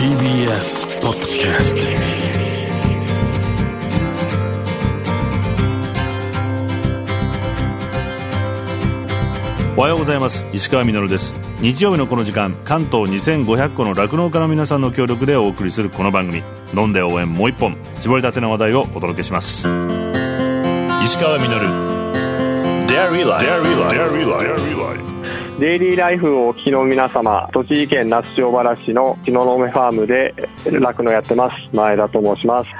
TBS ポッドキャスト おはようございます。石川稔です。日曜日のこの時間、関東2500個の酪農家の皆さんの協力でお送りするこの番組、飲んで応援もう一本、絞りたての話題をお届けします。石川稔 Dairy Life。デイリーライフをお聞きの皆様、栃木県那須塩原市の東雲ファームで酪農やってます前田と申します。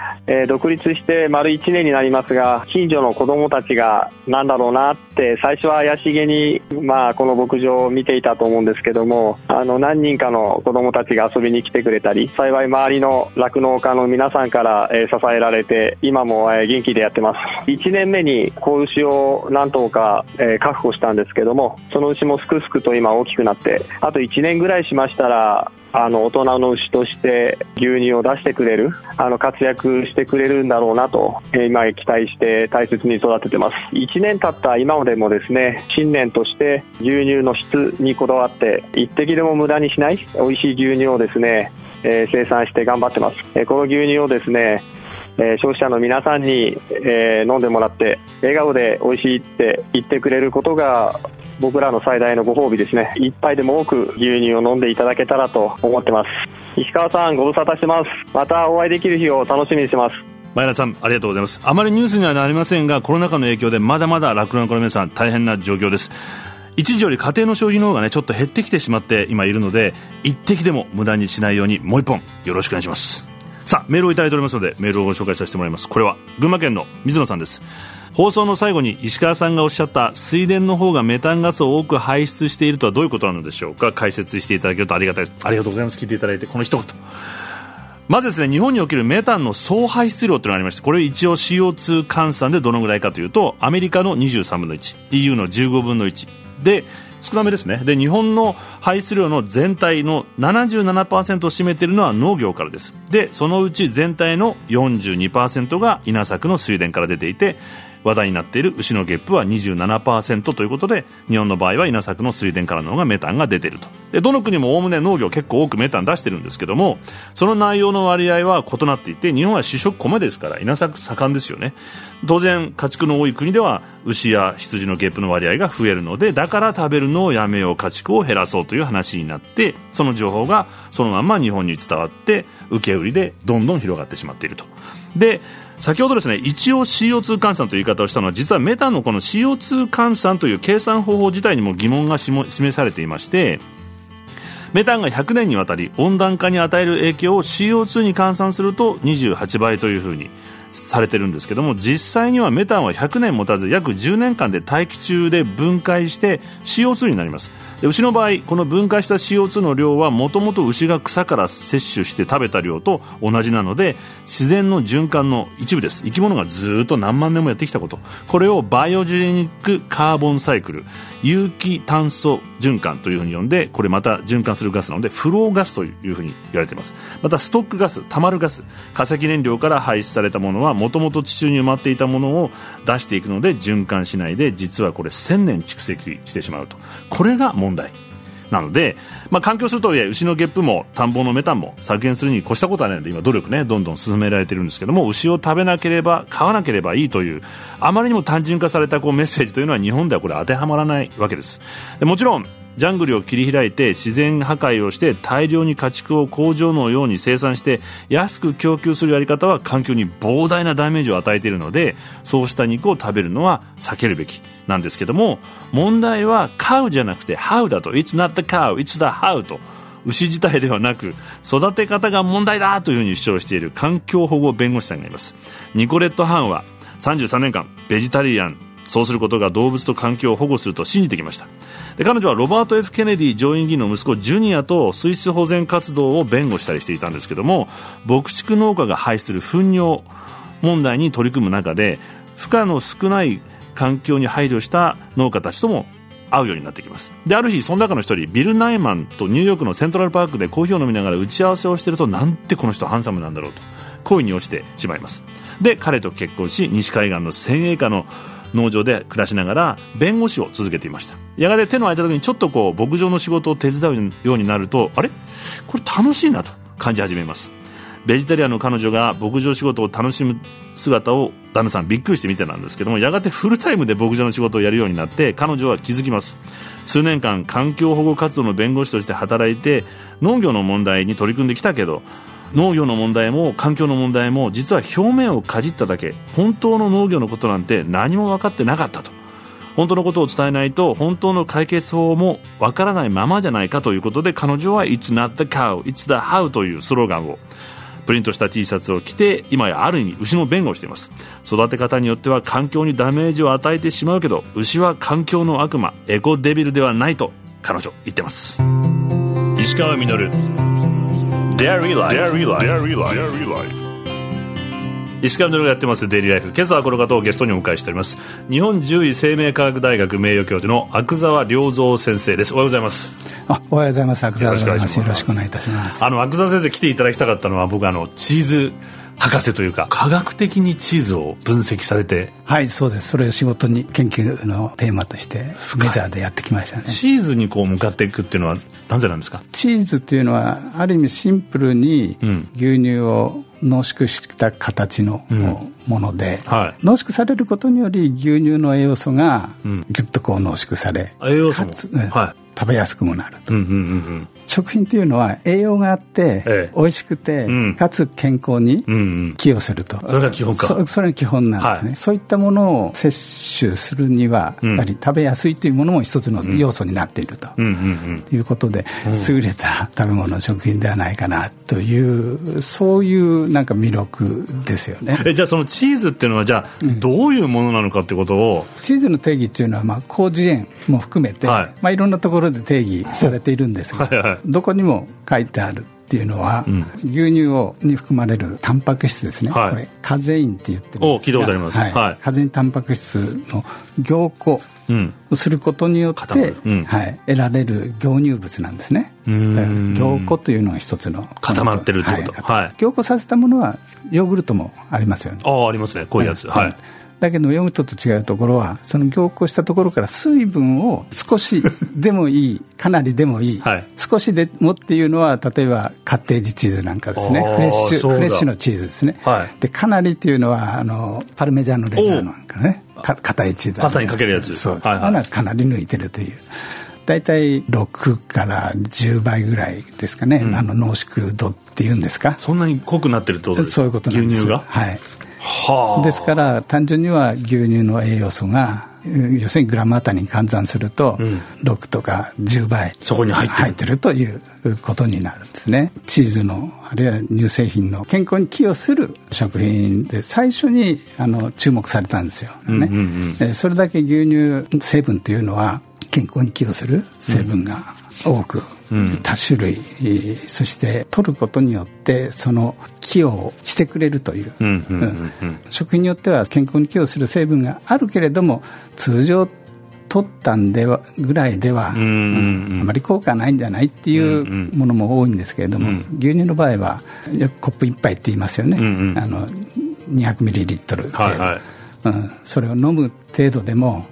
独立して丸1年になりますが、近所の子供たちがなんだろうなって最初は怪しげにこの牧場を見ていたと思うんですけども、何人かの子供たちが遊びに来てくれたり、幸い周りの酪農家の皆さんから支えられて、今も元気でやってます。1年目に子牛を何頭か確保したんですけども、その牛もすくすくと今大きくなって、あと1年ぐらいしましたら大人の牛として牛乳を出してくれる、活躍してくれるんだろうなと、今期待して大切に育ててます。1年経った今でもですね、信念として牛乳の質にこだわって一滴でも無駄にしない美味しい牛乳をですね、生産して頑張ってます。この牛乳をですね、消費者の皆さんに、飲んでもらって笑顔で美味しいって言ってくれることが僕らの最大のご褒美ですね。一杯でも多く牛乳を飲んでいただけたらと思ってます。石川さん、ご無沙汰してます。またお会いできる日を楽しみにしてます。前田さん、ありがとうございます。あまりニュースにはなりませんが、コロナ禍の影響でまだまだ酪農家の皆さん大変な状況です。一時より家庭の消費の方がね、ちょっと減ってきてしまって今いるので、一滴でも無駄にしないようにもう一本よろしくお願いします。さあ、メールをいただいておりますので、メールをご紹介させてもらいます。これは群馬県の水野さんです。放送の最後に石川さんがおっしゃった水田の方がメタンガスを多く排出しているとはどういうことなのでしょうか。解説していただけるとありがたいです。ありがとうございます。聞いていただいて、この一言。まずですね、日本におけるメタンの総排出量というのがありまして、これ一応 CO2 換算でどのぐらいかというと、アメリカの23分の1、EU の15分の1で少なめですね。で、日本の排出量の全体の 77% を占めているのは農業からです。で、そのうち全体の 42% が稲作の水田から出ていて、話題になっている牛のゲップは 27% ということで、日本の場合は稲作の水田からの方がメタンが出ていると。で、どの国もおおむね農業結構多くメタン出してるんですけども、その内容の割合は異なっていて、日本は主食米ですから稲作盛んですよね。当然家畜の多い国では牛や羊のゲップの割合が増えるので、だから食べるのをやめよう、家畜を減らそうという話になって、その情報がそのまま日本に伝わって、受け売りでどんどん広がってしまっていると。で、先ほどですね、一応 CO2 換算という言い方をしたのは、実はメタンのこの CO2 換算という計算方法自体にも疑問が示されていまして、メタンが100年にわたり温暖化に与える影響を CO2 に換算すると28倍というふうにされてるんですけども、実際にはメタンは100年持たず約10年間で大気中で分解して CO2 になります。で、牛の場合、この分解した CO2 の量はもともと牛が草から摂取して食べた量と同じなので、自然の循環の一部です。生き物がずっと何万年もやってきたこと、これをバイオジェニックカーボンサイクル、有機炭素循環というふうに呼んで、これまた循環するガスなのでフローガスというふうに言われています。またストックガス、たまるガス、化石燃料から排出されたものはもともと地中に埋まっていたものを出していくので循環しないで、実はこれ1000年蓄積してしまうと、これが問題なので、環境するとはいえ牛のゲップも田んぼのメタンも削減するに越したことはないので、今努力ね、どんどん進められているんですけども、牛を食べなければ飼わなければいいという、あまりにも単純化されたメッセージというのは日本ではこれ当てはまらないわけです。で、もちろんジャングルを切り開いて自然破壊をして大量に家畜を工場のように生産して安く供給するやり方は環境に膨大なダメージを与えているので、そうした肉を食べるのは避けるべきなんですけども、問題はカウじゃなくてハウだと、 It's not the cow, it's the how と、牛自体ではなく育て方が問題だというふうに主張している環境保護弁護士さんがいます。ニコレット・ハンは33年間ベジタリアン、そうすることが動物と環境を保護すると信じてきました。で、彼女はロバート F ケネディ上院議員の息子ジュニアと水質保全活動を弁護したりしていたんですけども、牧畜農家が排する糞尿問題に取り組む中で、負荷の少ない環境に配慮した農家たちとも会うようになってきます。で、ある日その中の一人ビル・ナイマンとニューヨークのセントラルパークでコーヒーを飲みながら打ち合わせをしていると、なんてこの人ハンサムなんだろうと恋に落ちてしまいます。で、彼と結婚し西海岸の1000エーカーの農場で暮らしながら弁護士を続けていました。やがて手の空いた時にちょっと牧場の仕事を手伝うようになると、あれこれ楽しいなと感じ始めます。ベジタリアンの彼女が牧場仕事を楽しむ姿を旦那さんびっくりして見てたんですけども、やがてフルタイムで牧場の仕事をやるようになって彼女は気づきます。数年間環境保護活動の弁護士として働いて農業の問題に取り組んできたけど、農業の問題も環境の問題も実は表面をかじっただけ、本当の農業のことなんて何も分かってなかったと。本当のことを伝えないと本当の解決法も分からないままじゃないかということで、彼女は It's not the cow, it's the how というスローガンをプリントした T シャツを着て、今やある意味牛の弁護をしています。育て方によっては環境にダメージを与えてしまうけど、牛は環境の悪魔、エコデビルではないと彼女言ってます。石川稔 Dairy Life。石川稔がやってますデイリーライフ。今朝はこの方をゲストにお迎えしております。日本獣医生命科学大学名誉教授の阿久澤良三先生です。おはようございます。おはようございます。阿久澤良三です。よろしくお願いいたします。阿久澤先生来ていただきたかったのは、僕チーズ博士というか科学的にチーズを分析されて、はい、そうです。それを仕事に研究のテーマとしてメジャーでやってきましたね。チーズにこう向かっていくっていうのはなぜなんですか？チーズというのはある意味シンプルに牛乳を濃縮した形のもので、うん、はい、濃縮されることにより牛乳の栄養素がぎゅっとこう濃縮され、栄養素も、はい、食べやすくもなると、うんうんうんうん、食品というのは栄養があって、美味しくて、かつ健康に寄与すると、うんうん、それが基本か。それが基本なんですね、はい、そういったものを摂取するには、やはり食べやすいというものも一つの要素になっていると、いうことで、優れた食べ物、食品ではないかなという、そういうなんか魅力ですよね。じゃあそのチーズっていうのは、じゃあどういうものなのかってことを、チーズの定義っていうのは、麹塩も含めて、はい、いろんなところで定義されているんですが、はいはい、どこにも書いてあるっていうのは、牛乳に含まれるタンパク質ですね、はい、これカゼインって言ってるんですが、聞いたことあります、はいはい、カゼインタンパク質の凝固することによって、はい、得られる凝乳物なんですね。凝固というのが一つの固まってるってこと、はいはい、凝固させたものはヨーグルトもありますよね。ありますね、こういうやつ、はいはい、だけどヨーグルトと違うところは、その凝固したところから水分を少しでもいいかなりでもいい、はい、少しでもっていうのは、例えばカッテージチーズなんかですね、フレッシュのチーズですね、はい、でかなりっていうのはパルメジャーノレジャーノなんかね、硬いチーズ、パスタにかけるやつ、そう、はいはい、かなり抜いてるという、だいたい6から10倍ぐらいですかね、濃縮度っていうんですか、そんなに濃くなってるってことですか？そういうことなんです。牛乳が、はい、ですから単純には牛乳の栄養素が、要するにグラムあたりに換算すると、6とか10倍そこに入ってるということになるんですね。チーズのあるいは乳製品の健康に寄与する食品で最初に注目されたんですよ、ね、それだけ牛乳成分というのは健康に寄与する成分が多く、多種類、そして取ることによってその寄与してくれるという、食品によっては健康に寄与する成分があるけれども、通常取ったんではぐらいでは、あまり効果ないんじゃないっていうものも多いんですけれども、牛乳の場合はよくコップ1杯って言いますよね、200ミリリットル程度、はいはい、それを飲む程度でも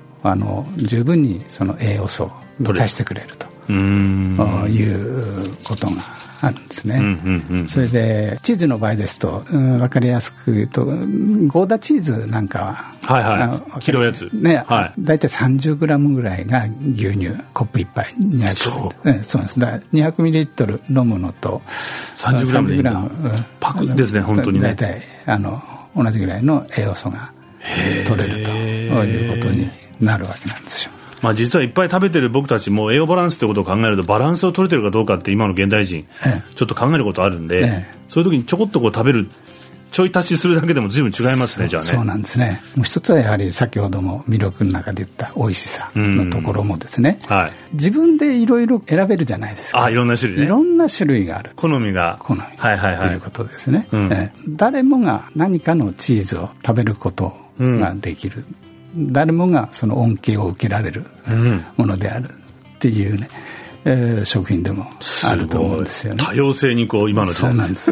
十分にその栄養素を満たしてくれるということがあるんですね、それでチーズの場合ですと、分かりやすく言うとゴーダチーズなんかは、キロやつ、ね、はい、だいたい30グラムぐらいが牛乳コップ1杯200、そうなんです。だから200ミリリットル飲むのと30グラムパクですね、本当にね、だいたい同じぐらいの栄養素が取れるということになるわけなんですよ。実はいっぱい食べてる僕たちも栄養バランスってことを考えると、バランスを取れてるかどうかって今の現代人ちょっと考えることあるんで、そういう時にちょこっとこう食べる、ちょい足しするだけでも随分違いますね。じゃあね、そうなんですね。もう一つはやはり先ほども魅力の中で言った美味しさのところもですね、はい、自分でいろいろ選べるじゃないですか。いろんな種類ね、いろんな種類がある、好みということですね、誰もが何かのチーズを食べることができる、誰もがその恩恵を受けられるものであるっていうね、食品でもあると思うんですよね。多様性にこう今の時代、そうなんです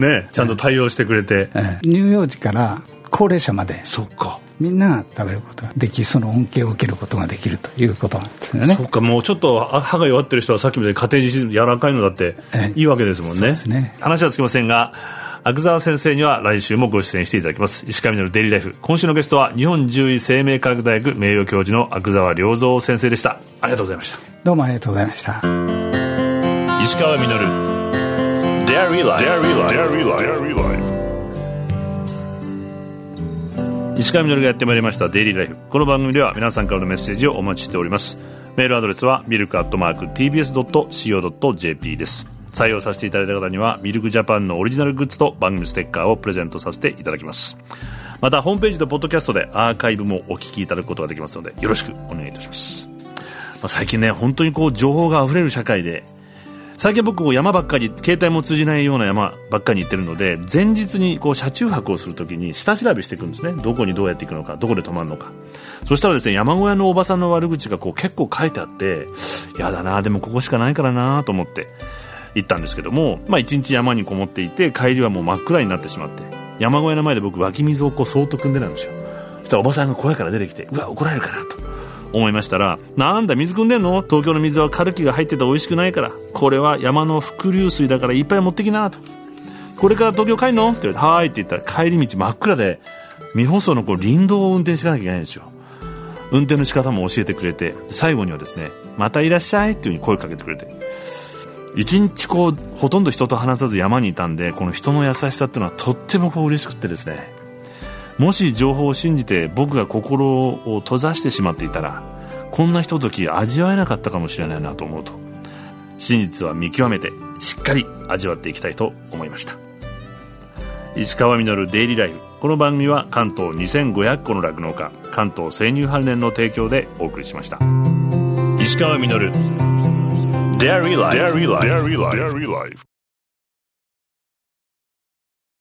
ね、ちゃんと対応してくれて、乳幼児から高齢者までそうかみんな食べることができ、その恩恵を受けることができるということなんですよね。そうか、もうちょっと歯が弱ってる人はさっきみたいに家庭自身の柔らかいのだっていいわけですもんね。そうですね。話はつきませんが阿久澤先生には来週もご出演していただきます。石川みのるデイリーライフ、今週のゲストは日本獣医生命科学大学名誉教授の阿久澤良三先生でした。ありがとうございました。どうもありがとうございました。石川みのるDairy Life。石川みのるがやってまいりましたデイリーライフ。この番組では皆さんからのメッセージをお待ちしております。メールアドレスは milk@tbs.co.jp です。採用させていただいた方にはミルクジャパンのオリジナルグッズと番組ステッカーをプレゼントさせていただきます。またホームページとポッドキャストでアーカイブもお聞きいただくことができますのでよろしくお願いいたします。最近ね本当にこう情報があふれる社会で、最近僕こう山ばっかり、携帯も通じないような山ばっかりに行ってるので、前日にこう車中泊をするときに下調べしていくんですね。どこにどうやって行くのか、どこで泊まるのか。そしたらですね、山小屋のおばさんの悪口がこう結構書いてあって、やだな、でもここしかないからなと思って行ったんですけども、まあ一日山にこもっていて、帰りはもう真っ暗になってしまって、山小屋の前で僕湧き水をこうそーっと汲んでたんですよ。そしたらおばさんが小屋から出てきて、うわ怒られるかなと思いましたら、なんだ水汲んでんの、東京の水はカルキが入ってて美味しくないから、これは山の伏流水だからいっぱい持ってきなと、これから東京帰るのって言われて、はーいって言ったら、帰り道真っ暗で未舗装のこう林道を運転しなきゃいけないんですよ。運転の仕方も教えてくれて、最後にはですね、またいらっしゃいっていう風に声かけてくれて、一日こうほとんど人と話さず山にいたんで、この人の優しさっていうのはとってもこう嬉しくってですね、もし情報を信じて僕が心を閉ざしてしまっていたら、こんなひととき味わえなかったかもしれないなと思うと、真実は見極めてしっかり味わっていきたいと思いました。石川みのるデイリーライフ。この番組は関東2500個の酪農家、関東生乳関連の提供でお送りしました。石川みのるDairy Life。